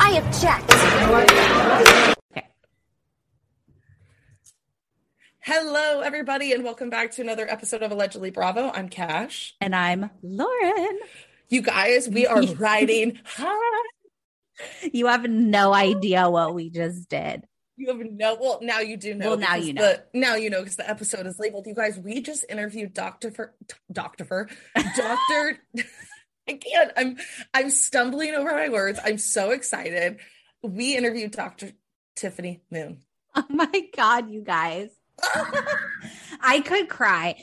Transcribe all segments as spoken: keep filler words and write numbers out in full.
I object. Okay. Hello, everybody, and welcome back to another episode of Allegedly Bravo. I'm Cash. And I'm Lauren. You guys, we are riding high. You have no idea what we just did. You have no, well, now you do know. Well, now you know. The, now you know because the episode is labeled. You guys, we just interviewed Doctor for, Doctor for, Doctor, I can't, I'm, I'm stumbling over my words. I'm so excited. We interviewed Doctor Tiffany Moon. Oh my God, you guys. I could cry.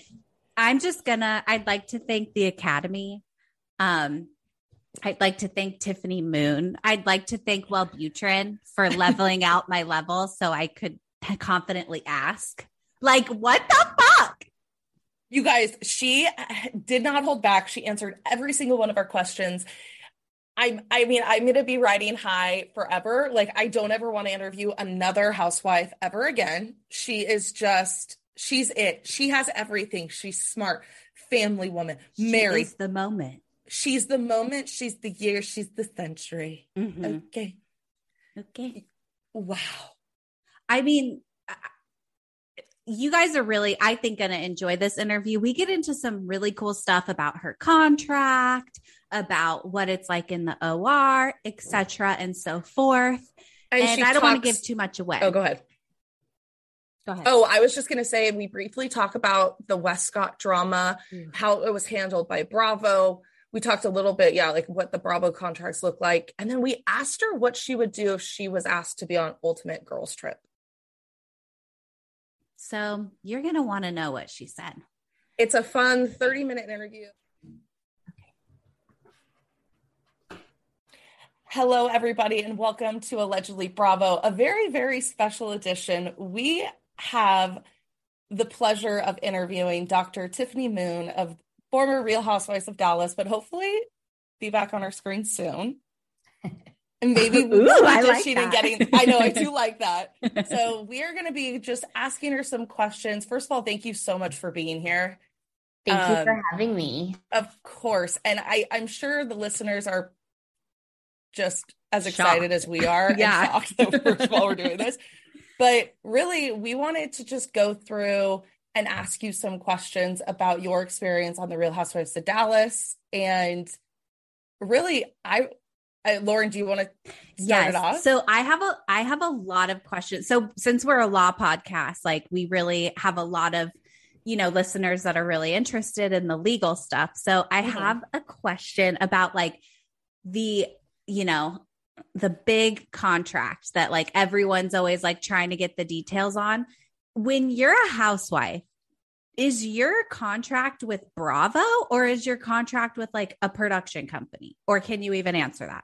I'm just gonna, I'd like to thank the Academy. Um, I'd like to thank Tiffany Moon. I'd like to thank Wellbutrin for leveling out my level so I could confidently ask, like, what the fuck? You guys, she did not hold back. She answered every single one of our questions. I I mean, I'm going to be riding high forever. Like, I don't ever want to interview another housewife ever again. She is just, she's it. She has everything. She's smart, family woman, married. She is the moment. She's the moment, she's the year, she's the century. Mm-hmm. Okay. Okay. Wow. I mean, you guys are really, I think, going to enjoy this interview. We get into some really cool stuff about her contract, about what it's like in the O R, et cetera, and so forth. And, and I don't talks- want to give too much away. Oh, go ahead. Go ahead. Oh, I was just going to say, we briefly talk about the Westcott drama, mm-hmm. how it was handled by Bravo. We talked a little bit, yeah, like what the Bravo contracts look like. And then we asked her what she would do if she was asked to be on Ultimate Girls Trip. So you're going to want to know what she said. It's a fun thirty minute interview. Okay. Hello, everybody, and welcome to Allegedly Bravo, a very, very special edition. We have the pleasure of interviewing Doctor Tiffany Moon of former Real Housewives of Dallas, but hopefully be back on our screen soon. And maybe Ooh, I like she that. Didn't get in. I know, I do like that. So we are going to be just asking her some questions. First of all, thank you so much for being here. Thank um, you for having me. Of course. And I, I'm sure the listeners are just as excited shocked. As we are. Yeah. And shocked that first of all, we're doing this. But really, we wanted to just go through and ask you some questions about your experience on the Real Housewives of Dallas. And really, I, I Lauren, do you want to start yes. it off? So I have a, I have a lot of questions. So since we're a law podcast, like we really have a lot of, you know, listeners that are really interested in the legal stuff. So I mm-hmm. have a question about like the, you know, the big contract that like everyone's always like trying to get the details on. When you're a housewife, is your contract with Bravo or is your contract with like a production company? Or can you even answer that?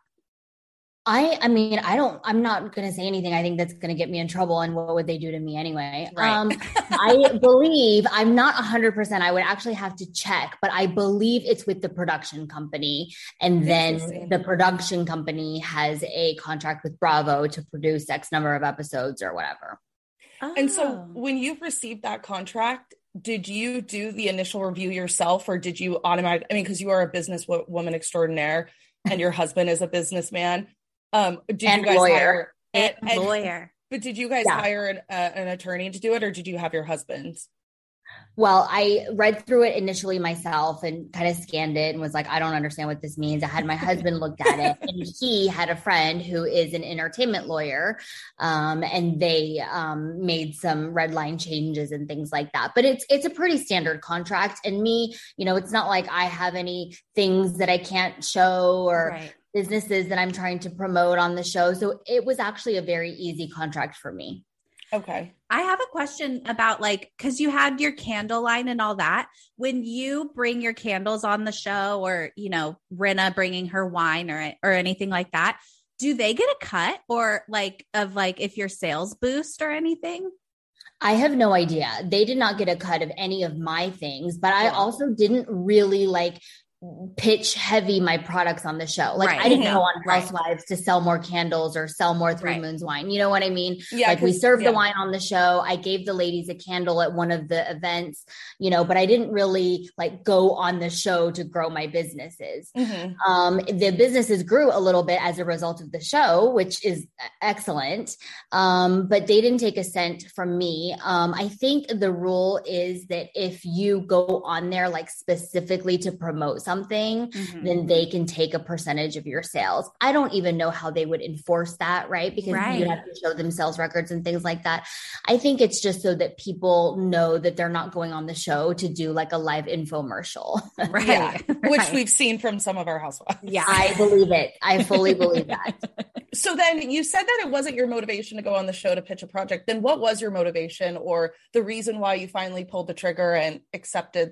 I I mean, I don't, I'm not going to say anything. I think that's going to get me in trouble. And what would they do to me anyway? Right. Um, I believe I'm not a hundred percent. I would actually have to check, but I believe it's with the production company. And then the production company has a contract with Bravo to produce X number of episodes or whatever. Oh. And so when you've received that contract, did you do the initial review yourself, or did you automatically, I mean, because you are a business w- woman extraordinaire and your husband is a businessman. Um, did and you guys lawyer. hire and, and and, lawyer. But did you guys yeah. hire an, uh, an attorney to do it, or did you have your husband? Well, I read through it initially myself and kind of scanned it and was like, I don't understand what this means. I had my husband looked at it, and he had a friend who is an entertainment lawyer. Um, and they um, made some red line changes and things like that. But it's, it's a pretty standard contract. And me, you know, it's not like I have any things that I can't show or right. businesses that I'm trying to promote on the show. So it was actually a very easy contract for me. Okay. I have a question about, like, because you had your candle line and all that. When you bring your candles on the show, or, you know, Rinna bringing her wine or or anything like that, do they get a cut or like of like if your sales boost or anything? I have no idea. They did not get a cut of any of my things, but I also didn't really like pitch heavy my products on the show. Like right. I didn't mm-hmm. go on Housewives right. to sell more candles or sell more Three right. Moons wine. You know what I mean? Yeah, like we served yeah. the wine on the show. I gave the ladies a candle at one of the events, you know, but I didn't really like go on the show to grow my businesses. Mm-hmm. Um, the businesses grew a little bit as a result of the show, which is excellent. Um, but they didn't take a cent from me. Um, I think the rule is that if you go on there, like specifically to promote something, something, mm-hmm. then they can take a percentage of your sales. I don't even know how they would enforce that, right? Because right. you have to show them sales records and things like that. I think it's just so that people know that they're not going on the show to do like a live infomercial. Right. Yeah. right. Which we've seen from some of our housewives. Yeah. I believe it. I fully believe that. So then you said that it wasn't your motivation to go on the show to pitch a project. Then what was your motivation or the reason why you finally pulled the trigger and accepted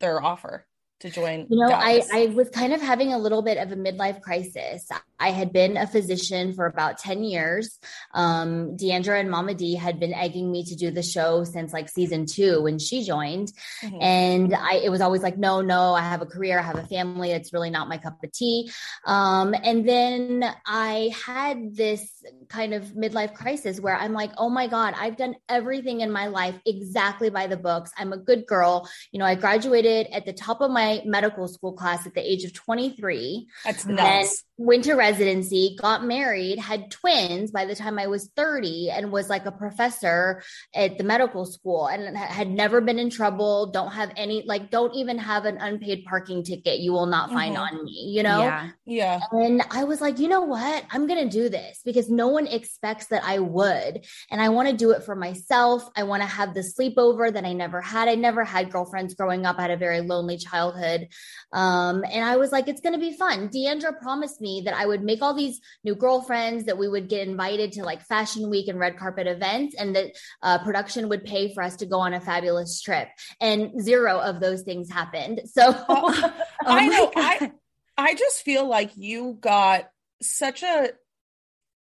their offer to join? You know, I, I was kind of having a little bit of a midlife crisis. I had been a physician for about ten years. Um, D'Andra and Mama D had been egging me to do the show since like season two when she joined. Mm-hmm. And I, it was always like, no, no, I have a career. I have a family. It's really not my cup of tea. Um, and then I had this kind of midlife crisis where I'm like, oh my God, I've done everything in my life exactly by the books. I'm a good girl. You know, I graduated at the top of my medical school class at the age of twenty-three. That's nuts. Went to residency, got married, had twins by the time I was thirty, and was like a professor at the medical school and had never been in trouble. Don't have any, like, don't even have an unpaid parking ticket you will not find mm-hmm. on me, you know? Yeah. yeah. And I was like, you know what? I'm going to do this because no one expects that I would. And I want to do it for myself. I want to have the sleepover that I never had. I never had girlfriends growing up. I had a very lonely childhood. Um, and I was like, it's going to be fun. D'Andra promised me that I would make all these new girlfriends, that we would get invited to like fashion week and red carpet events, and that uh, production would pay for us to go on a fabulous trip. And zero of those things happened. So oh, I know, I, I just feel like you got such a,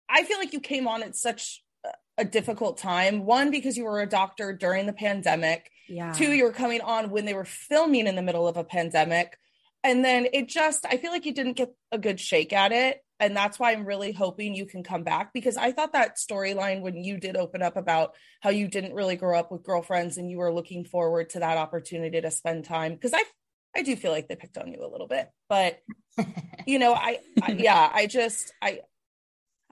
I feel like you came on at such a difficult time. One, because you were a doctor during the pandemic. Yeah. Two, you were coming on when they were filming in the middle of a pandemic. And then it just, I feel like you didn't get a good shake at it. And that's why I'm really hoping you can come back, because I thought that storyline when you did open up about how you didn't really grow up with girlfriends and you were looking forward to that opportunity to spend time. Because I, I do feel like they picked on you a little bit, but you know, I, I yeah, I just, I,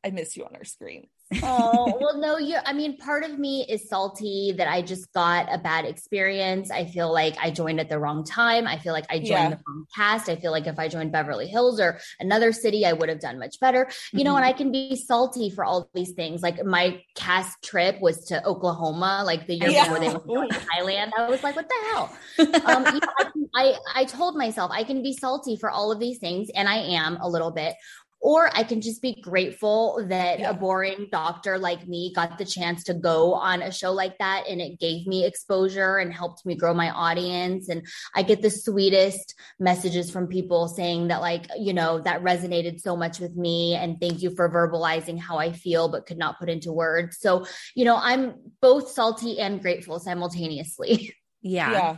I miss you on our screen. Oh, well, no, you, I mean, part of me is salty that I just got a bad experience. I feel like I joined at the wrong time. I feel like I joined yeah. the wrong cast. I feel like if I joined Beverly Hills or another city, I would have done much better, you mm-hmm. know, and I can be salty for all these things. Like my cast trip was to Oklahoma, like the year yeah. before they were going to Thailand. I was like, what the hell? um, you know, I, I, I told myself I can be salty for all of these things. And I am a little bit. Or I can just be grateful that yeah. a boring doctor like me got the chance to go on a show like that. And it gave me exposure and helped me grow my audience. And I get the sweetest messages from people saying that, like, you know, that resonated so much with me. And thank you for verbalizing how I feel, but could not put into words. So, you know, I'm both salty and grateful simultaneously. Yeah. yeah.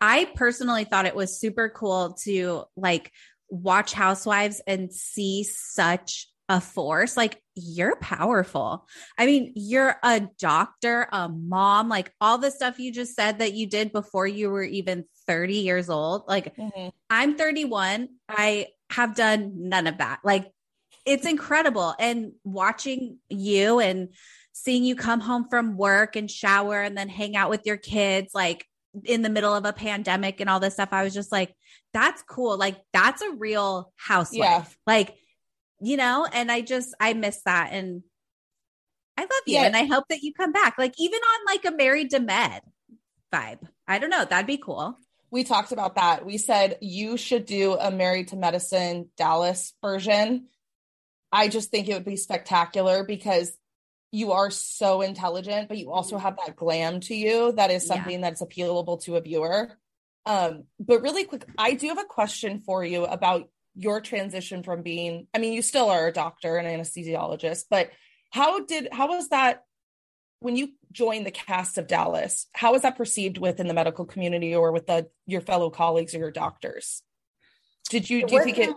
I personally thought it was super cool to like watch Housewives and see such a force, like you're powerful. I mean, you're a doctor, a mom, like all the stuff you just said that you did before you were even thirty years old. Like mm-hmm. I'm thirty-one. I have done none of that. Like it's incredible. And watching you and seeing you come home from work and shower and then hang out with your kids, like in the middle of a pandemic and all this stuff, I was just like, that's cool. Like that's a real housewife. Yeah. Like, you know, and I just, I miss that. And I love you. Yeah. And I hope that you come back, like even on like a Married to Med vibe. I don't know. That'd be cool. We talked about that. We said you should do a Married to Medicine Dallas version. I just think it would be spectacular because you are so intelligent, but you also have that glam to you. That is something yeah. that's appealable to a viewer. Um, but really quick, I do have a question for you about your transition from being, I mean, you still are a doctor and an anesthesiologist, but how did, how was that when you joined the cast of Dallas? How was that perceived within the medical community or with the, your fellow colleagues or your doctors? Did you, do you think it?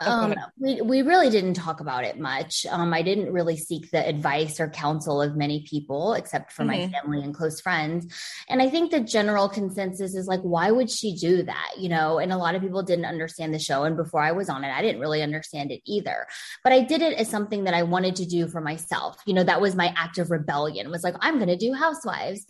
Um, we, we really didn't talk about it much. Um, I didn't really seek the advice or counsel of many people, except for mm-hmm. my family and close friends. And I think the general consensus is like, why would she do that? You know, and a lot of people didn't understand the show. And before I was on it, I didn't really understand it either, but I did it as something that I wanted to do for myself. You know, that was my act of rebellion, was like, I'm going to do Housewives.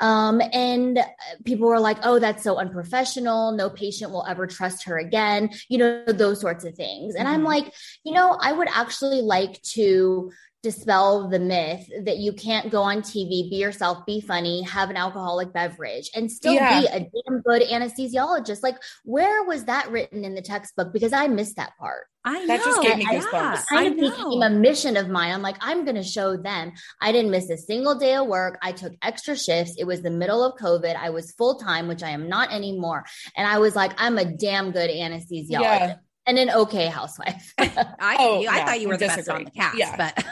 Um, and people were like, oh, that's so unprofessional. No patient will ever trust her again. You know, those sorts of things. And I'm like, you know, I would actually like to dispel the myth that you can't go on T V, be yourself, be funny, have an alcoholic beverage, and still yeah. be a damn good anesthesiologist. Like, where was that written in the textbook? Because I missed that part. I that know. Just gave me goosebumps. Yeah, it kind of became a mission of mine. I'm like, I'm going to show them. I didn't miss a single day of work. I took extra shifts. It was the middle of COVID. I was full-time, which I am not anymore. And I was like, I'm a damn good anesthesiologist. Yeah. And an okay housewife. I, oh, you, I yeah, thought you were the best on the cast, yeah. but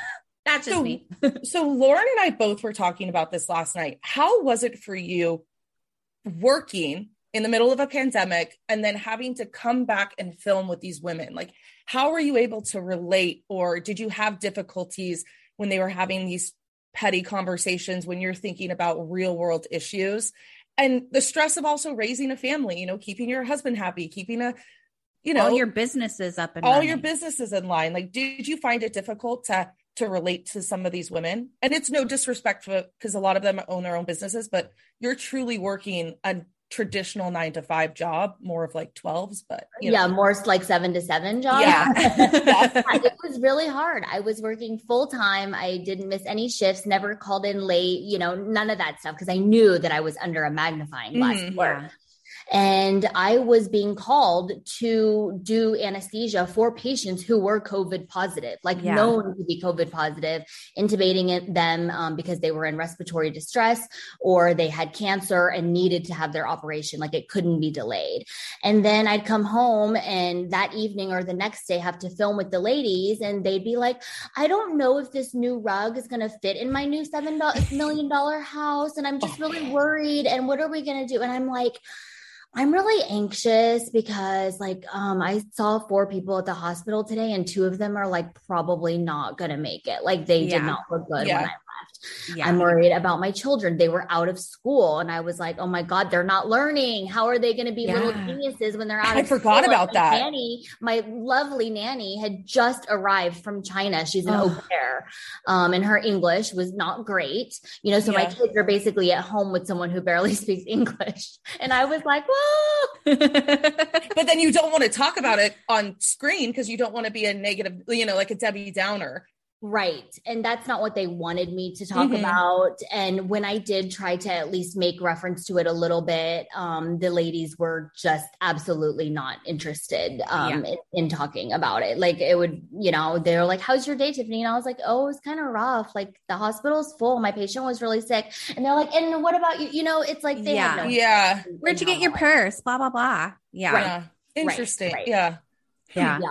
that's just so, me. So Lauren and I both were talking about this last night. How was it for you working in the middle of a pandemic and then having to come back and film with these women? Like, how were you able to relate, or did you have difficulties when they were having these petty conversations when you're thinking about real world issues and the stress of also raising a family, you know, keeping your husband happy, keeping a you know, all your businesses up and all running. Your businesses in line. Like, did you find it difficult to, to relate to some of these women? And it's no disrespect for, because a lot of them own their own businesses, but you're truly working a traditional nine to five job, more of like twelves, but you yeah, know. More like seven to seven job. Yeah. yeah. It was really hard. I was working full time. I didn't miss any shifts, never called in late, you know, none of that stuff. Cause I knew that I was under a magnifying glass. Mm-hmm. Yeah. And I was being called to do anesthesia for patients who were COVID positive, like yeah. known to be COVID positive, intubating them um, because they were in respiratory distress or they had cancer and needed to have their operation. Like it couldn't be delayed. And then I'd come home and that evening or the next day have to film with the ladies. And they'd be like, I don't know if this new rug is going to fit in my new seven million dollars house. And I'm just oh. really worried. And what are we going to do? And I'm like, I'm really anxious because like, um, I saw four people at the hospital today and two of them are like, probably not going to make it. Like they yeah. did not look good yeah. when I left. Yeah. I'm worried about my children. They were out of school and I was like, oh my God, they're not learning. How are they going to be yeah. little geniuses when they're out I of school? I forgot about that. Nanny, my lovely nanny had just arrived from China. She's an oh. au pair. Um, and her English was not great, you know? So yeah. my kids are basically at home with someone who barely speaks English. And I was like, well, but then you don't want to talk about it on screen because you don't want to be a negative, you know, like a Debbie Downer. Right. And that's not what they wanted me to talk mm-hmm. about. And when I did try to at least make reference to it a little bit, um, the ladies were just absolutely not interested um, yeah. in, in talking about it. Like it would, you know, they were like, how's your day, Tiffany? And I was like, oh, it's kind of rough. Like the hospital's full. My patient was really sick. And they're like, and what about you? You know, it's like, they yeah, no yeah. where'd you get your purse? Blah, blah, blah. Yeah. Right. yeah. Interesting. Right. Right. Yeah. Yeah. yeah.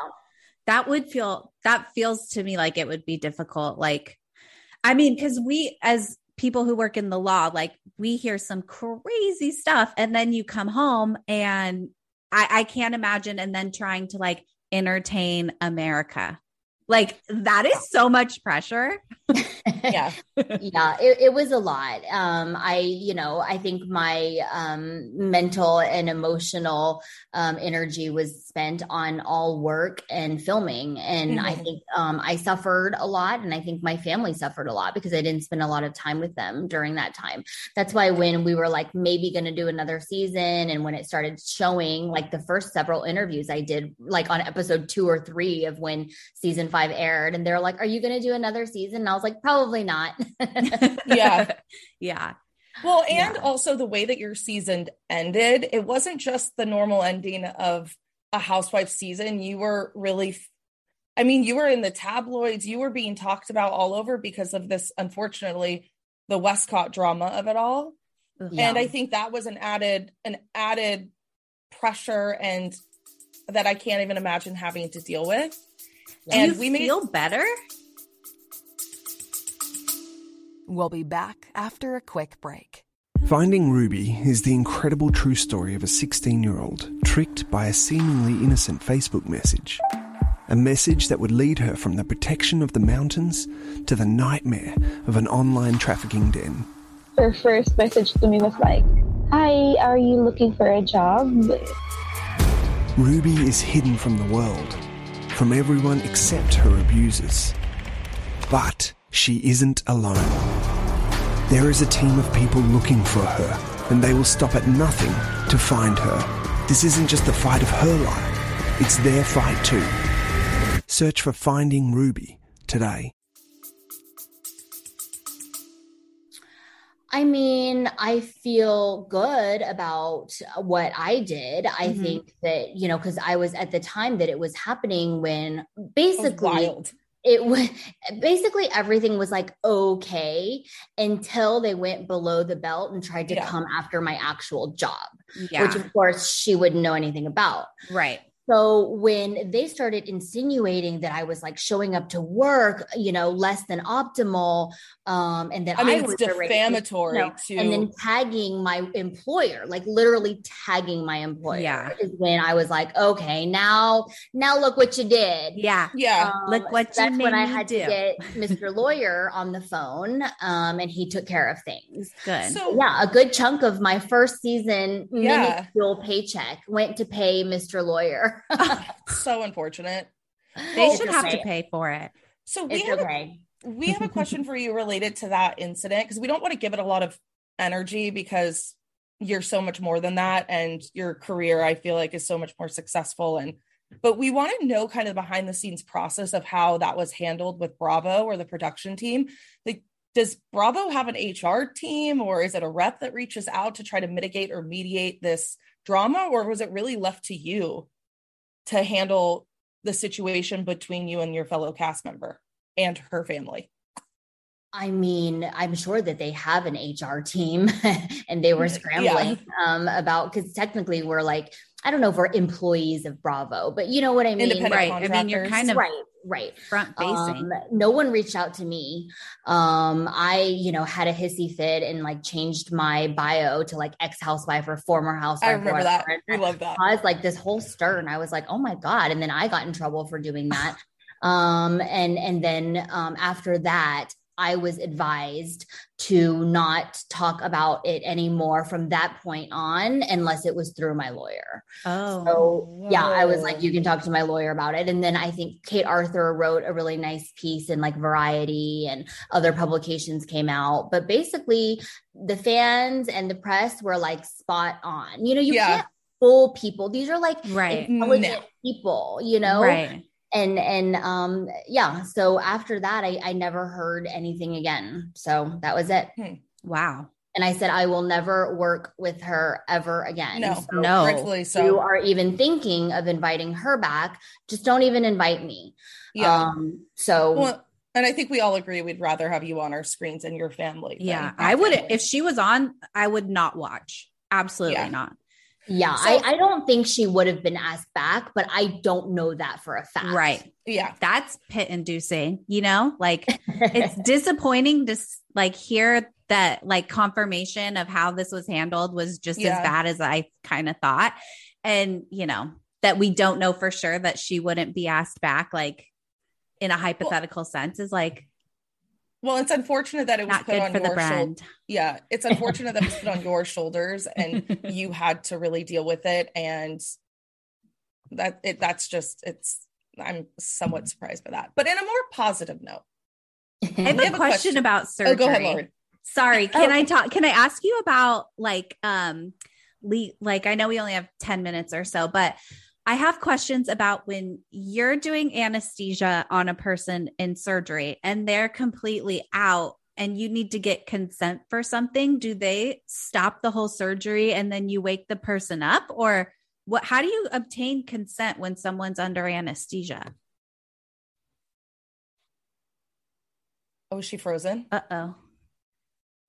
That would feel, that feels to me like it would be difficult. Like, I mean, cause we, as people who work in the law, like we hear some crazy stuff and then you come home and I, I can't imagine. And then trying to like entertain America. Like, that is so much pressure. Yeah. Yeah, it, it was a lot. Um, I, you know, I think my um, mental and emotional um, energy was spent on all work and filming. And mm-hmm. I think um, I suffered a lot. And I think my family suffered a lot because I didn't spend a lot of time with them during that time. That's why when we were like, maybe going to do another season, and when it started showing, like the first several interviews I did, like on episode two or three of when season five aired, and they're like, are you going to do another season? And I was like, probably not. Yeah. Yeah. Well, and yeah. also the way that your season ended, it wasn't just the normal ending of a housewife season. You were really, I mean, you were in the tabloids, you were being talked about all over because of this, unfortunately, the Westcott drama of it all. Yeah. And I think that was an added, an added pressure and that I can't even imagine having to deal with. Do and you we feel made- better? We'll be back after a quick break. Finding Ruby is the incredible true story of a sixteen-year-old tricked by a seemingly innocent Facebook message. A message that would lead her from the protection of the mountains to the nightmare of an online trafficking den. Her first message to me was like, hi, are you looking for a job? Ruby is hidden from the world, from everyone except her abusers. But she isn't alone. There is a team of people looking for her, and they will stop at nothing to find her. This isn't just the fight of her life, it's their fight too. Search for Finding Ruby today. I mean, I feel good about what I did. I mm-hmm. think that, you know, because I was at the time that it was happening when basically it, it was basically everything was like, okay, until they went below the belt and tried to yeah. come after my actual job, yeah. which of course she wouldn't know anything about. Right. So when they started insinuating that I was like showing up to work, you know, less than optimal, um, and that I, mean, I was defamatory already, you know, to, and then tagging my employer, like literally tagging my employer, yeah. is when I was like, okay, now, now look what you did, yeah, yeah, um, look what so you that's made when I had do. To get Mister Lawyer on the phone, um, and he took care of things. Good, so yeah, a good chunk of my first season yeah. minuscule paycheck went to pay Mister Lawyer. So unfortunate. They well, should have okay. to pay for it. So we have, okay. a, we have a question for you related to that incident, because we don't want to give it a lot of energy because you're so much more than that. And your career, I feel like, is so much more successful. And, but we want to know kind of behind the scenes process of how that was handled with Bravo or the production team. Like, does Bravo have an H R team, or is it a rep that reaches out to try to mitigate or mediate this drama? Or was it really left to you to handle the situation between you and your fellow cast member and her family? I mean, I'm sure that they have an H R team and they were scrambling yeah. um, about, because technically we're like, I don't know if we're employees of Bravo, but you know what I mean? Independent right. contractors. I mean, you're kind of right. Right. Front facing. Um, no one reached out to me. Um, I, you know, had a hissy fit and like changed my bio to like ex-housewife or former housewife. I remember that. I love that. I was like this whole stir and I was like, oh my God. And then I got in trouble for doing that. um, and, and then um, after that, I was advised to not talk about it anymore from that point on, unless it was through my lawyer. Oh, so, yeah. I was like, you can talk to my lawyer about it. And then I think Kate Arthur wrote a really nice piece in like Variety, and other publications came out, but basically the fans and the press were like spot on, you know, you yeah. can't fool people. These are like right. intelligent no. people, you know? Right. And, and, um, yeah. So after that, I, I never heard anything again. So that was it. Hmm. Wow. And I said, I will never work with her ever again. No, so no. So. You are even thinking of inviting her back. Just don't even invite me. Yeah. Um, so. Well, and I think we all agree we'd rather have you on our screens and your family. Yeah. I would, family. If she was on, I would not watch. Absolutely yeah. not. Yeah, so, I, I don't think she would have been asked back, but I don't know that for a fact. Right. Yeah. That's pit inducing, you know, like it's disappointing to like hear that like confirmation of how this was handled was just yeah. as bad as I kind of thought. And, you know, that we don't know for sure that she wouldn't be asked back. Like in a hypothetical well, sense is like, well, it's unfortunate that it was put on your shoulders. Yeah. It's unfortunate that it was put on your shoulders and you had to really deal with it. And that it, that's just, it's, I'm somewhat surprised by that, but in a more positive note, I have, I have a question, question about surgery. Oh, go ahead, Lauren. Sorry. Can oh. I talk, can I ask you about like, um, le- like, I know we only have ten minutes or so, but I have questions about when you're doing anesthesia on a person in surgery and they're completely out and you need to get consent for something. Do they stop the whole surgery and then you wake the person up, or what, how do you obtain consent when someone's under anesthesia? Oh, is she frozen? Uh-oh.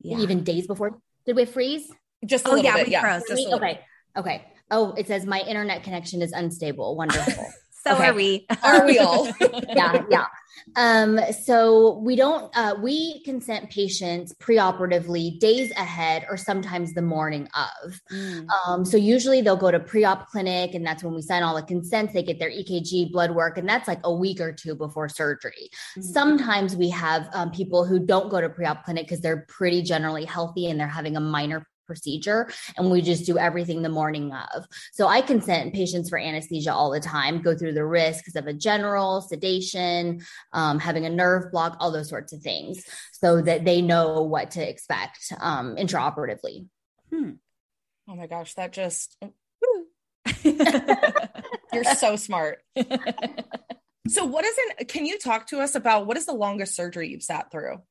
Yeah. Even days before. Did we freeze? Just a oh, little yeah, bit. We yeah. Froze. Just we? Okay. Okay. Oh, it says my internet connection is unstable. Wonderful. So okay. Are we, are we all? yeah. Yeah. Um, so we don't, uh, we consent patients preoperatively days ahead or sometimes the morning of. Mm. Um, so usually they'll go to pre-op clinic and that's when we sign all the consents. They get their E K G blood work and that's like a week or two before surgery. Mm. Sometimes we have um, people who don't go to pre-op clinic because they're pretty generally healthy and they're having a minor procedure and we just do everything the morning of. So I consent patients for anesthesia all the time, go through the risks of a general, sedation, um, having a nerve block, all those sorts of things so that they know what to expect um, intraoperatively. Hmm. Oh my gosh, that just, you're so smart. So what is it, can you talk to us about what is the longest surgery you've sat through?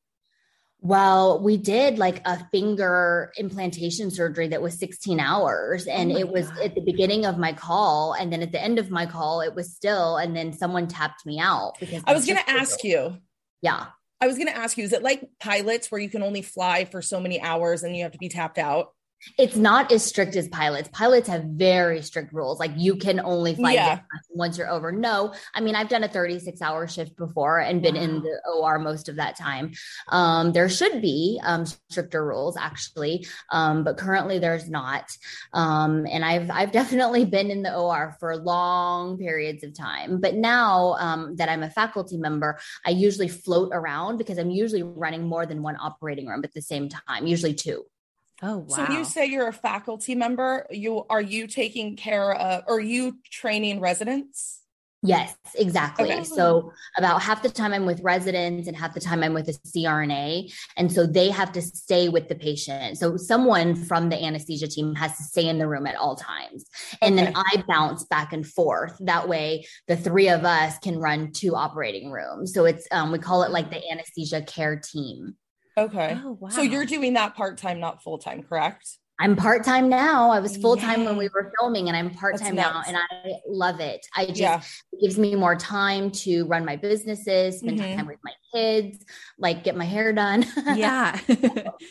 Well, we did like a finger implantation surgery that was sixteen hours and oh it was God. At the beginning of my call. And then at the end of my call, it was still, and then someone tapped me out. Because I was going to ask you. Yeah. I was going to ask you, is it like pilots where you can only fly for so many hours and you have to be tapped out? It's not as strict as pilots. Pilots have very strict rules. Like you can only fly yeah. once you're over. No, I mean, I've done a thirty-six hour shift before and been wow. in the O R most of that time. Um, there should be um, stricter rules actually. Um, but currently there's not. Um, and I've, I've definitely been in the O R for long periods of time, but now um, that I'm a faculty member, I usually float around because I'm usually running more than one operating room at the same time, usually two. Oh, wow. So when you say you're a faculty member, you are you taking care of, are you training residents? Yes, exactly. Okay. So about half the time I'm with residents and half the time I'm with a C R N A. And so they have to stay with the patient. So someone from the anesthesia team has to stay in the room at all times. And okay. then I bounce back and forth. That way the three of us can run two operating rooms. So it's, um, we call it like the anesthesia care team. Okay. Oh, wow. So you're doing that part-time, not full-time, correct? I'm part-time now. I was full-time Yay. When we were filming and I'm part-time now and I love it. I just, yeah. it gives me more time to run my businesses, spend mm-hmm. time with my kids, like get my hair done. Yeah.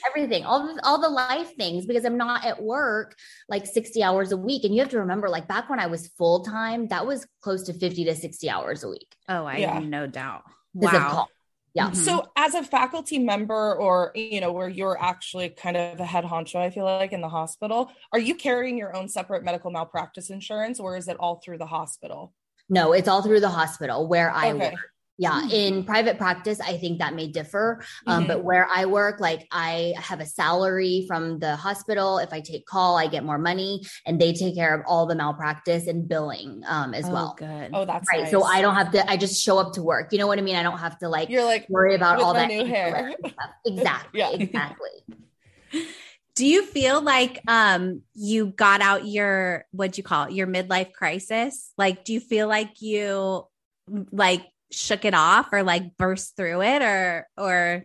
Everything, all the, all the life things, because I'm not at work like sixty hours a week. And you have to remember like back when I was full-time, that was close to fifty to sixty hours a week. Oh, I yeah. have no doubt. Wow. Yeah. Mm-hmm. So as a faculty member or, you know, where you're actually kind of a head honcho, I feel like in the hospital, are you carrying your own separate medical malpractice insurance or is it all through the hospital? No, it's all through the hospital where I okay. work. Yeah. In private practice, I think that may differ. Um, mm-hmm. But where I work, like I have a salary from the hospital. If I take call, I get more money and they take care of all the malpractice and billing um, as oh, well. Good. Oh, that's right. Nice. So I don't have to, I just show up to work. You know what I mean? I don't have to like, You're like worry about all that new hair. Stuff. Exactly. yeah. Exactly. Do you feel like um, you got out your, what'd you call it? Your midlife crisis? Like, do you feel like you like, shook it off or like burst through it or, or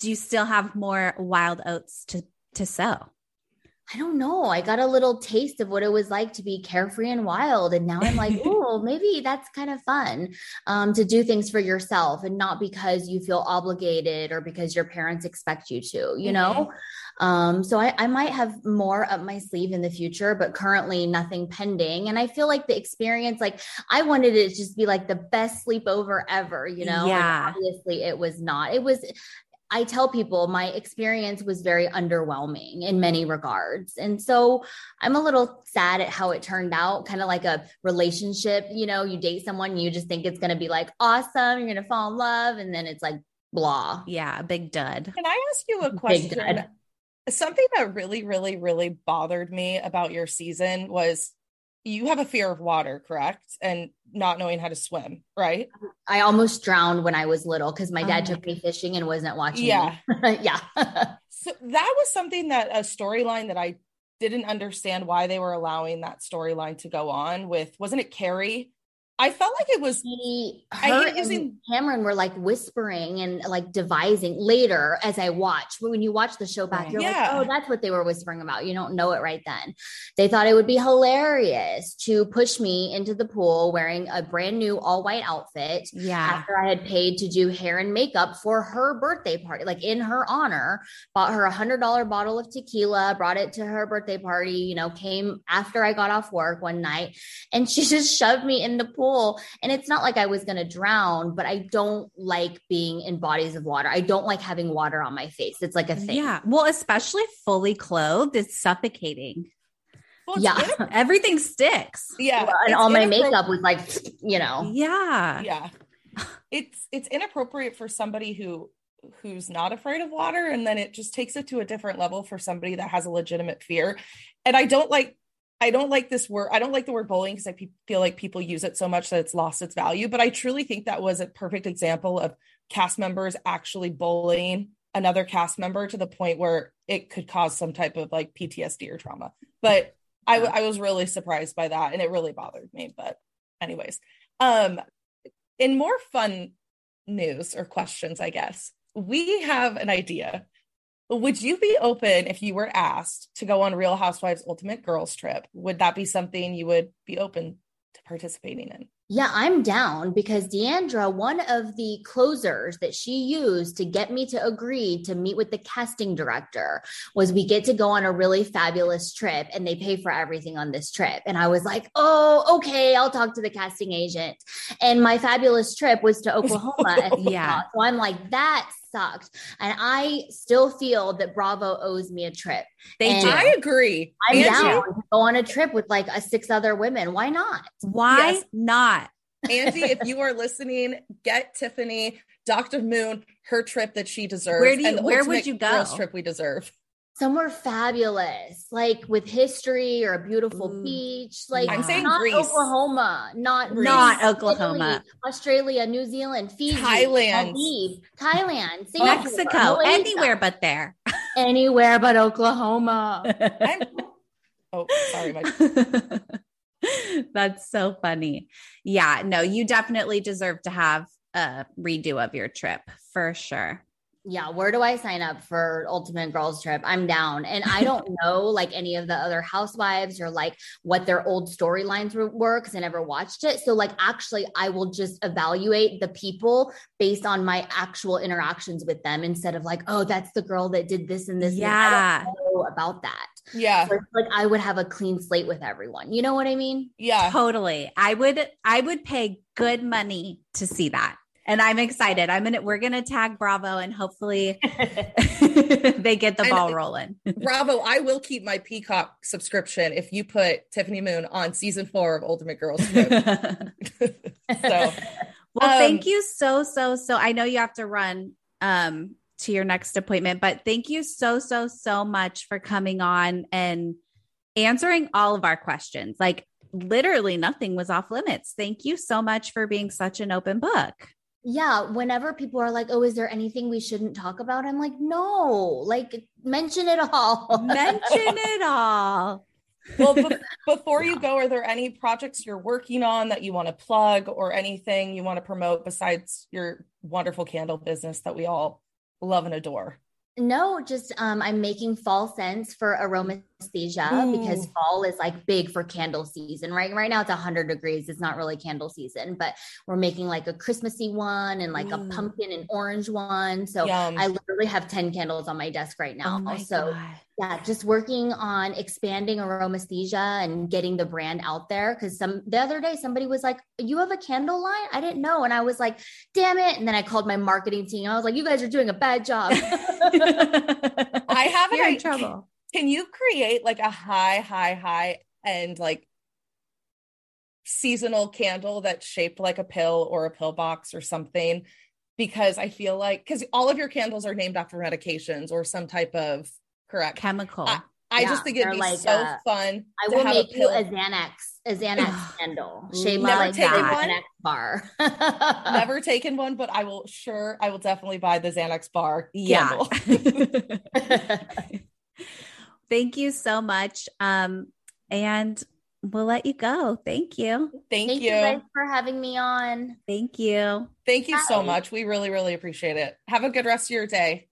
do you still have more wild oats to, to sow? I don't know. I got a little taste of what it was like to be carefree and wild. And now I'm like, oh, maybe that's kind of fun um, to do things for yourself and not because you feel obligated or because your parents expect you to, you know? Mm-hmm. Um, so I, I might have more up my sleeve in the future, but currently nothing pending. And I feel like the experience, like I wanted it to just be like the best sleepover ever, you know? Yeah. Like, obviously it was not, it was, I tell people my experience was very underwhelming in many regards. And so I'm a little sad at how it turned out, kind of like a relationship. You know, you date someone, you just think it's going to be like awesome, you're going to fall in love, and then it's like blah. Yeah, big dud. Can I ask you a question? Something that really, really, really bothered me about your season was you have a fear of water, correct? And not knowing how to swim, right? I almost drowned when I was little because my dad oh. took me fishing and wasn't watching. Yeah. Me. yeah. So that was something that a storyline that I didn't understand why they were allowing that storyline to go on with. Wasn't it Carrie? I felt like it was he, her I hate using, and Cameron were like whispering and like devising later as I watched. When you watch the show back, you're yeah. like, oh, that's what they were whispering about. You don't know it right then. They thought it would be hilarious to push me into the pool wearing a brand new all white outfit. Yeah. After I had paid to do hair and makeup for her birthday party, like in her honor, bought her a hundred dollar bottle of tequila, brought it to her birthday party, you know, came after I got off work one night, and she just shoved me in the pool. And it's not like I was going to drown, but I don't like being in bodies of water. I don't like having water on my face. It's like a thing. Yeah. Well, especially fully clothed, it's suffocating. Well, it's yeah. Everything sticks. Yeah. Well, and all my makeup was like, you know. Yeah. Yeah. It's, it's inappropriate for somebody who, who's not afraid of water. And then it just takes it to a different level for somebody that has a legitimate fear. And I don't like I don't like this word. I don't like the word bullying because I pe- feel like people use it so much that it's lost its value. But I truly think that was a perfect example of cast members actually bullying another cast member to the point where it could cause some type of like P T S D or trauma. But I, w- I was really surprised by that, and it really bothered me. But anyways, um, in more fun news or questions, I guess, we have an idea. Would you be open if you were asked to go on Real Housewives Ultimate Girls Trip? Would that be something you would be open to participating in? Yeah, I'm down because D'Andra, one of the closers that she used to get me to agree to meet with the casting director was we get to go on a really fabulous trip and they pay for everything on this trip. And I was like, oh, okay, I'll talk to the casting agent. And my fabulous trip was to Oklahoma. yeah. So I'm like, that sucked. And I still feel that Bravo owes me a trip. They and do. I agree. I'm Angie. down to go on a trip with like a six other women. Why not? Why yes. not? Angie, if you are listening, get Tiffany, Doctor Moon, her trip that she deserves. Where do you, and the where would you go? Girls trip we deserve. Somewhere fabulous, like with history or a beautiful Ooh, beach. Like I'm saying not Greece. Oklahoma, not Greece, not Oklahoma, Italy, Australia, New Zealand, Fiji, Thailand, Maldives, Thailand, Singapore, Mexico, Malaysia. Anywhere but there. Anywhere but Oklahoma. I'm, oh, sorry. My- That's so funny. Yeah, no, you definitely deserve to have a redo of your trip for sure. Yeah. Where do I sign up for Ultimate Girls Trip? I'm down. And I don't know like any of the other housewives or like what their old storylines were because I never watched it. So like, actually I will just evaluate the people based on my actual interactions with them instead of like, oh, that's the girl that did this and this. Yeah. And I don't know about that. Yeah. So like I would have a clean slate with everyone. You know what I mean? Yeah, totally. I would, I would pay good money to see that. And I'm excited. I'm gonna. We're gonna tag Bravo, and hopefully they get the ball and, rolling. Bravo, I will keep my Peacock subscription if you put Tiffany Moon on season four of Ultimate Girls Trip. so, well, um, thank you so so so. I know you have to run um, to your next appointment, but thank you so so so much for coming on and answering all of our questions. Like literally, nothing was off limits. Thank you so much for being such an open book. Yeah. Whenever people are like, oh, is there anything we shouldn't talk about? I'm like, no, like mention it all. Mention it all. Well, be- before yeah. you go, are there any projects you're working on that you want to plug or anything you want to promote besides your wonderful candle business that we all love and adore? No, just um, I'm making fall scents for aromesthesia. aromesthesia mm. because fall is like big for candle season, right? Right now it's one hundred degrees. It's not really candle season, but we're making like a Christmassy one and like mm. a pumpkin and orange one. So Yum. I literally have ten candles on my desk right now. Oh so God. Yeah, just working on expanding aromesthesia and getting the brand out there. Cause some, the other day somebody was like, you have a candle line? I didn't know. And I was like, damn it. And then I called my marketing team. I was like, you guys are doing a bad job. I have You're in trouble. Can you create like a high, high, high end like seasonal candle that's shaped like a pill or a pill box or something? Because I feel like, cause all of your candles are named after medications or some type of Correct. Chemical. I, I yeah, just think it'd be like so a, fun. I will make a you a Xanax, a Xanax candle. Shame Never like taken one. Xanax bar. Never taken one, but I will sure, I will definitely buy the Xanax bar. Candle. Yeah. Thank you so much. Um, and we'll let you go. Thank you. Thank, Thank you. you guys for having me on. Thank you. Thank you Bye. so much. We really, really appreciate it. Have a good rest of your day.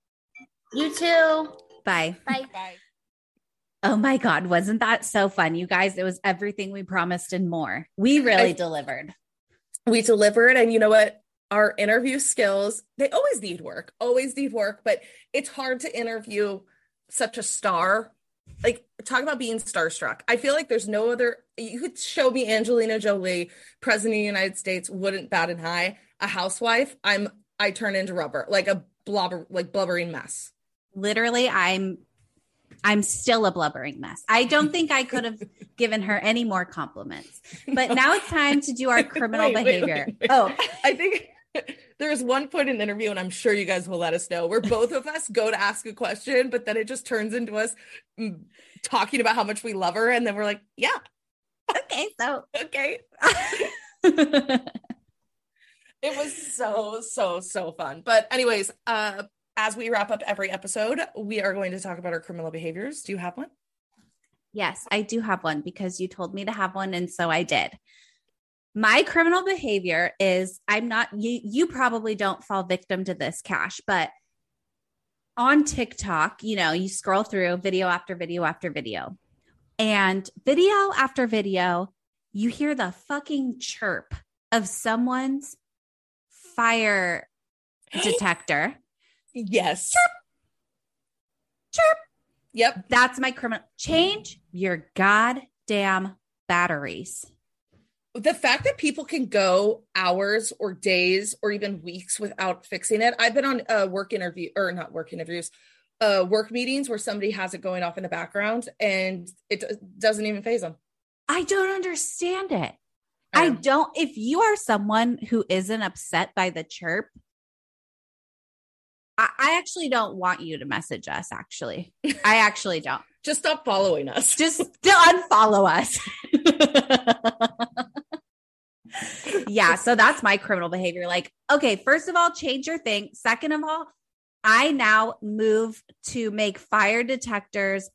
You too. Bye. Bye. Bye. Oh my God. Wasn't that so fun? You guys, it was everything we promised and more. We really I, delivered. We delivered. And you know what? Our interview skills, they always need work, always need work, but it's hard to interview such a star. Like talk about being starstruck. I feel like there's no other, you could show me Angelina Jolie, president of the United States, wouldn't bat an eye. A housewife. I'm, I turn into rubber, like a blubber, like blubbering mess. Literally, I'm, I'm still a blubbering mess. I don't think I could have given her any more compliments, but now it's time to do our criminal wait, behavior. Wait, wait, wait. Oh, I think there was one point in the interview, and I'm sure you guys will let us know, where both of us go to ask a question, but then it just turns into us talking about how much we love her. And then we're like, yeah. Okay. So, okay. It was so, so, so fun. But anyways, uh, as we wrap up every episode, we are going to talk about our criminal behaviors. Do you have one? Yes, I do have one because you told me to have one. And so I did. My criminal behavior is I'm not, you, you probably don't fall victim to this, Cash, but on TikTok, you know, you scroll through video after video after video and video after video, you hear the fucking chirp of someone's fire detector. Yes. Chirp. Chirp. Yep. That's my criminal. Change your goddamn batteries. The fact that people can go hours or days or even weeks without fixing it. I've been on a work interview or not work interviews, uh, work meetings where somebody has it going off in the background and it doesn't even phase them. I don't understand it. I, I don't. If you are someone who isn't upset by the chirp, I actually don't want you to message us. Actually, I actually don't. Just stop following us. Just unfollow us. Yeah. So that's my criminal behavior. Like, okay, first of all, change your thing. Second of all, I now move to make fire detectors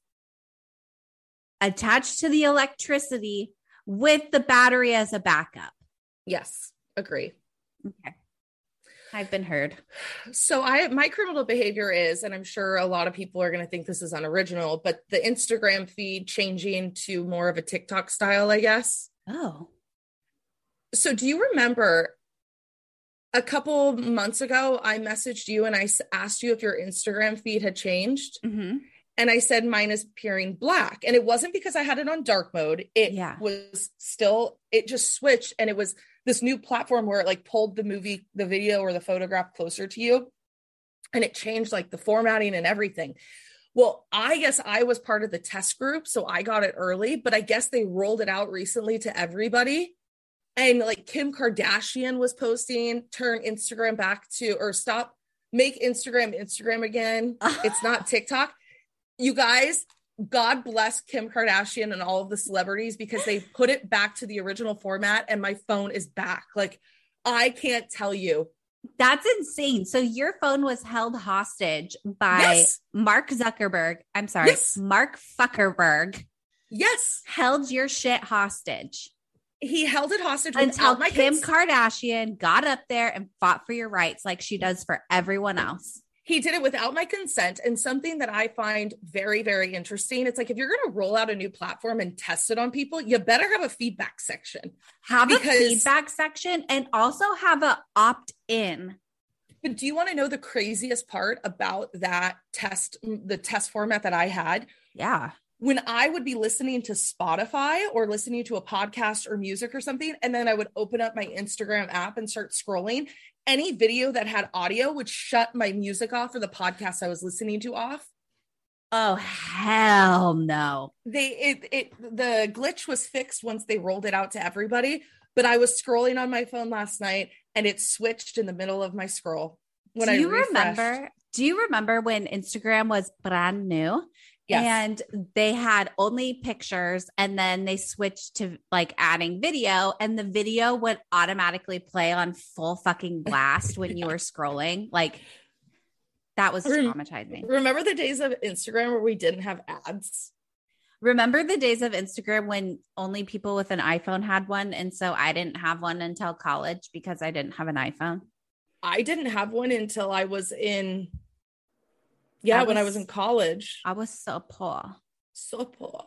attached to the electricity with the battery as a backup. Yes. Agree. Okay. I've been heard. So I, my criminal behavior is, and I'm sure a lot of people are going to think this is unoriginal, but the Instagram feed changing to more of a TikTok style, I guess. Oh. So do you remember a couple months ago, I messaged you and I asked you if your Instagram feed had changed. Mm-hmm. And I said, mine is appearing black. And it wasn't because I had it on dark mode. It yeah. was still, it just switched. And it was this new platform where it like pulled the movie, the video or the photograph closer to you. And it changed like the formatting and everything. Well, I guess I was part of the test group. So I got it early, but I guess they rolled it out recently to everybody. And like Kim Kardashian was posting, turn Instagram back to, or stop, make Instagram, Instagram again. It's not TikTok. You guys, God bless Kim Kardashian and all of the celebrities because they put it back to the original format and my phone is back. Like, I can't tell you. That's insane. So your phone was held hostage by yes. Mark Zuckerberg. I'm sorry, yes. Mark Fuckerberg. Yes. Held your shit hostage. He held it hostage until my Kim cons- Kardashian got up there and fought for your rights like she does for everyone else. He did it without my consent. And something that I find very, very interesting, it's like, if you're going to roll out a new platform and test it on people, you better have a feedback section. Have because... a feedback section and also have an opt-in. But do you want to know the craziest part about that test, the test format that I had? Yeah. When I would be listening to Spotify or listening to a podcast or music or something, and then I would open up my Instagram app and start scrolling, any video that had audio would shut my music off or the podcast I was listening to off. Oh, hell no. They, it, it, the glitch was fixed once they rolled it out to everybody, but I was scrolling on my phone last night and it switched in the middle of my scroll. When do you I remember, do you remember when Instagram was brand new? Yes. And they had only pictures, and then they switched to like adding video, and the video would automatically play on full fucking blast when yeah. you were scrolling. Like, that was traumatizing. Remember the days of Instagram where we didn't have ads? Remember the days of Instagram when only people with an iPhone had one. And so I didn't have one until college because I didn't have an iPhone. I didn't have one until I was in... Yeah, I when was, I was in college. I was so poor. So poor.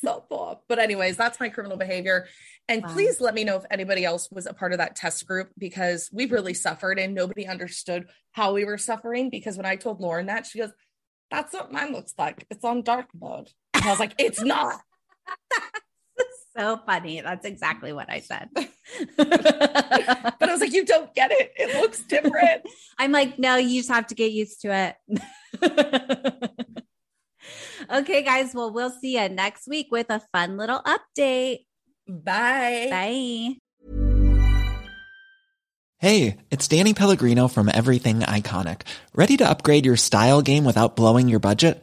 so poor. But anyways, that's my criminal behavior. And wow. Please let me know if anybody else was a part of that test group, because we really suffered and nobody understood how we were suffering. Because when I told Lauren that, she goes, that's what mine looks like. It's on dark mode. And I was like, it's not. So funny. That's exactly what I said. But I was like, you don't get it. It looks different. I'm like, no, you just have to get used to it. Okay, guys. Well, we'll see you next week with a fun little update. Bye. Bye. Hey, it's Danny Pellegrino from Everything Iconic. Ready to upgrade your style game without blowing your budget?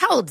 Hold